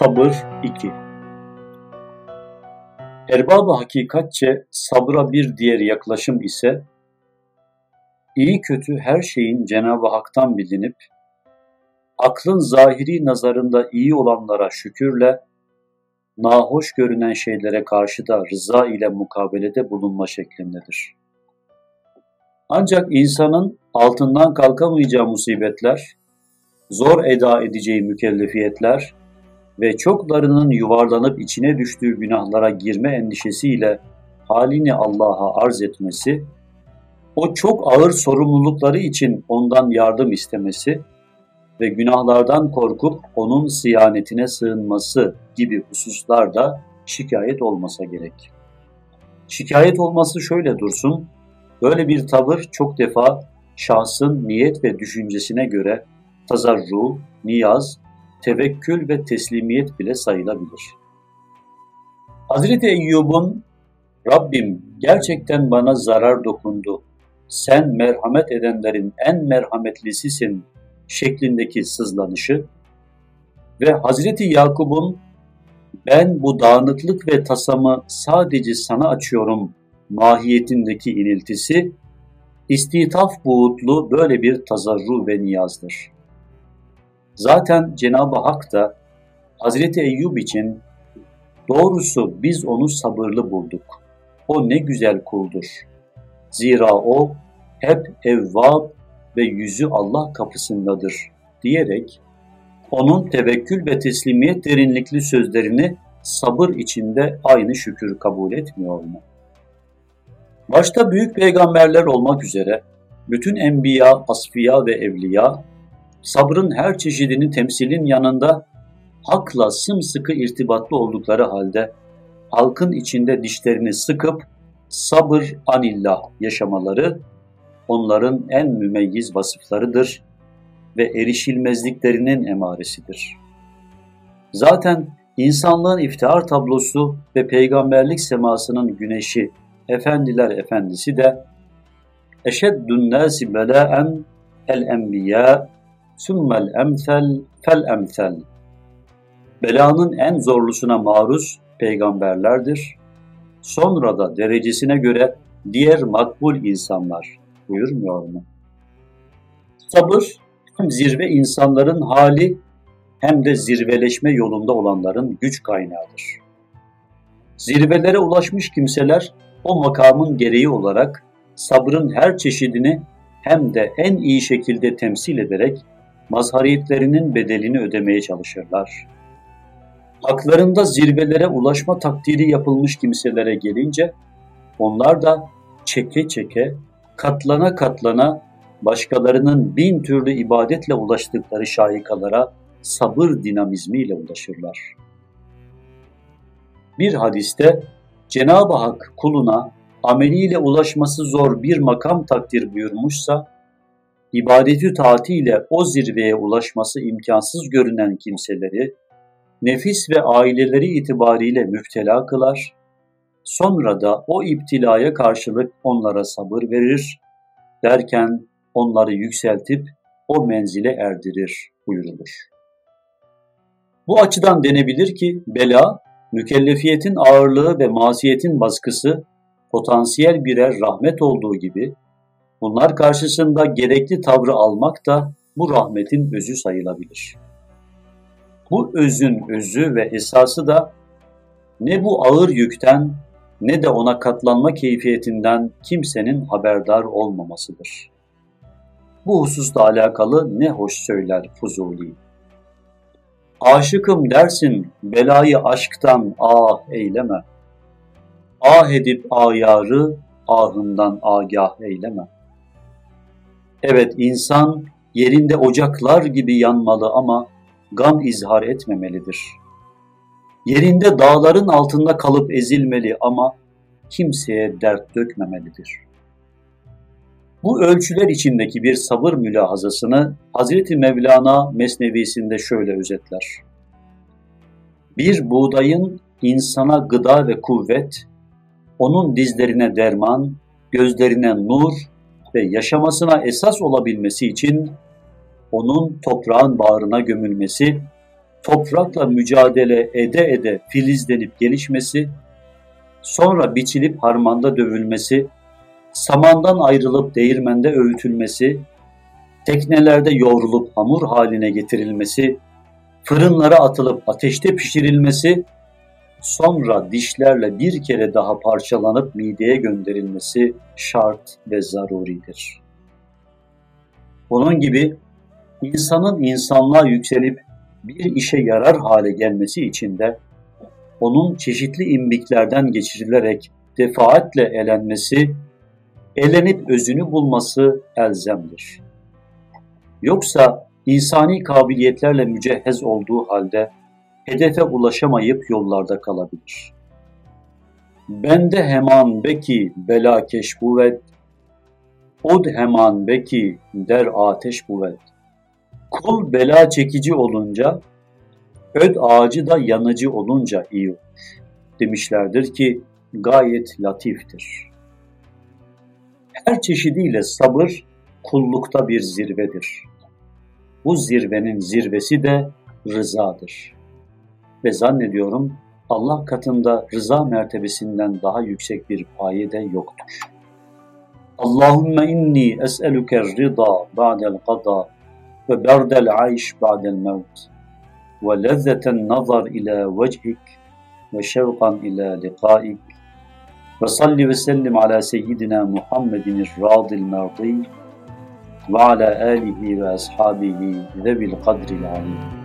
Sabır 2. Erbab-ı hakikatçe sabra bir diğer yaklaşım ise, iyi kötü her şeyin Cenab-ı Hak'tan bilinip, aklın zahiri nazarında iyi olanlara şükürle, nahoş görünen şeylere karşı da rıza ile mukabelede bulunma şeklindedir. Ancak insanın altından kalkamayacağı musibetler, zor eda edeceği mükellefiyetler ve çoklarının yuvarlanıp içine düştüğü günahlara girme endişesiyle halini Allah'a arz etmesi, o çok ağır sorumlulukları için ondan yardım istemesi ve günahlardan korkup onun sıyanetine sığınması gibi hususlar da şikayet olmasa gerek. Şikayet olması şöyle dursun, böyle bir tavır çok defa şahsın niyet ve düşüncesine göre tazarru, niyaz, tevekkül ve teslimiyet bile sayılabilir. Hazreti Eyyub'un "Rabbim gerçekten bana zarar dokundu, sen merhamet edenlerin en merhametlisisin" şeklindeki sızlanışı ve Hazreti Yakub'un "ben bu dağınıklık ve tasamı sadece sana açıyorum" mahiyetindeki iniltisi, istitaf buğutlu böyle bir tazarru ve niyazdır. Zaten Cenab-ı Hak da Hazreti Eyyub için "doğrusu biz onu sabırlı bulduk. O ne güzel kuldur. Zira o hep evvab ve yüzü Allah kapısındadır" diyerek onun tevekkül ve teslimiyet derinlikli sözlerini sabır içinde aynı şükür kabul etmiyor mu? Başta büyük peygamberler olmak üzere bütün enbiya, asfiya ve evliya, sabrın her çeşidini temsilin yanında hakla sımsıkı irtibatlı oldukları halde halkın içinde dişlerini sıkıp sabır anillah yaşamaları onların en mümeyyiz vasıflarıdır ve erişilmezliklerinin emaresidir. Zaten insanlığın iftihar tablosu ve peygamberlik semasının güneşi, efendiler efendisi de "eşeddün nâsi belâen el-enbiyâ sümmel emsel fel emsel" belanın en zorlusuna maruz peygamberlerdir, sonra da derecesine göre diğer makbul insanlar buyurmuyor mu? Sabır hem zirve insanların hali hem de zirveleşme yolunda olanların güç kaynağıdır. Zirvelere ulaşmış kimseler o makamın gereği olarak sabrın her çeşidini hem de en iyi şekilde temsil ederek mazhariyetlerinin bedelini ödemeye çalışırlar. Haklarında zirvelere ulaşma takdiri yapılmış kimselere gelince onlar da çeke çeke, katlana katlana başkalarının bin türlü ibadetle ulaştıkları şahikalara sabır dinamizmiyle ulaşırlar. Bir hadiste Cenab-ı Hak kuluna ameliyle ulaşması zor bir makam takdir buyurmuşsa, ibadeti taatiyle o zirveye ulaşması imkansız görünen kimseleri nefis ve aileleri itibariyle müptela kılar, sonra da o iptilaya karşılık onlara sabır verir, derken onları yükseltip o menzile erdirir buyurulur. Bu açıdan denebilir ki bela, mükellefiyetin ağırlığı ve masiyetin baskısı potansiyel birer rahmet olduğu gibi, bunlar karşısında gerekli tavrı almak da bu rahmetin özü sayılabilir. Bu özün özü ve esası da ne bu ağır yükten ne de ona katlanma keyfiyetinden kimsenin haberdar olmamasıdır. Bu hususla alakalı ne hoş söyler Fuzuli: "Aşıkım dersin, belayı aşktan ah eyleme. Ah edip ayarı, ahından agah eyleme." Evet, insan yerinde ocaklar gibi yanmalı ama gam izhar etmemelidir. Yerinde dağların altında kalıp ezilmeli ama kimseye dert dökmemelidir. Bu ölçüler içindeki bir sabır mülahazasını Hazreti Mevlana Mesnevisinde şöyle özetler: "Bir buğdayın insana gıda ve kuvvet, onun dizlerine derman, gözlerine nur ve yaşamasına esas olabilmesi için onun toprağın bağrına gömülmesi toprakla mücadele ede ede filizlenip gelişmesi, sonra biçilip harmanda dövülmesi, samandan ayrılıp değirmende öğütülmesi, teknelerde yoğrulup hamur haline getirilmesi, fırınlara atılıp ateşte pişirilmesi, sonra dişlerle bir kere daha parçalanıp mideye gönderilmesi şart ve zaruridir. Bunun gibi insanın insanlığa yükselip bir işe yarar hale gelmesi için de onun çeşitli imbiklerden geçirilerek defaatle elenmesi, elenip özünü bulması elzemdir. Yoksa insani kabiliyetlerle mücehhez olduğu halde hedefe ulaşamayıp yollarda kalabilir. Bende heman beki bela keş buvet, od heman beki der ateş buvet. Kul bela çekici olunca, öd ağacı da yanıcı olunca iyi olur. Demişlerdir ki gayet latiftir. Her çeşidiyle sabır kullukta bir zirvedir. Bu zirvenin zirvesi de rızadır. Ve zannediyorum Allah katında rıza mertebesinden daha yüksek bir paye de yoktur. Allahümme inni es'elüke rıda ba'del qada ve berdel ayş ba'del mevt ve lezzeten nazar ila vechik ve şevkan ila liqaik ve salli ve sellim ala seyyidina Muhammedin radil merdi ve ala alihi ve ashabihi zebil kadril alim.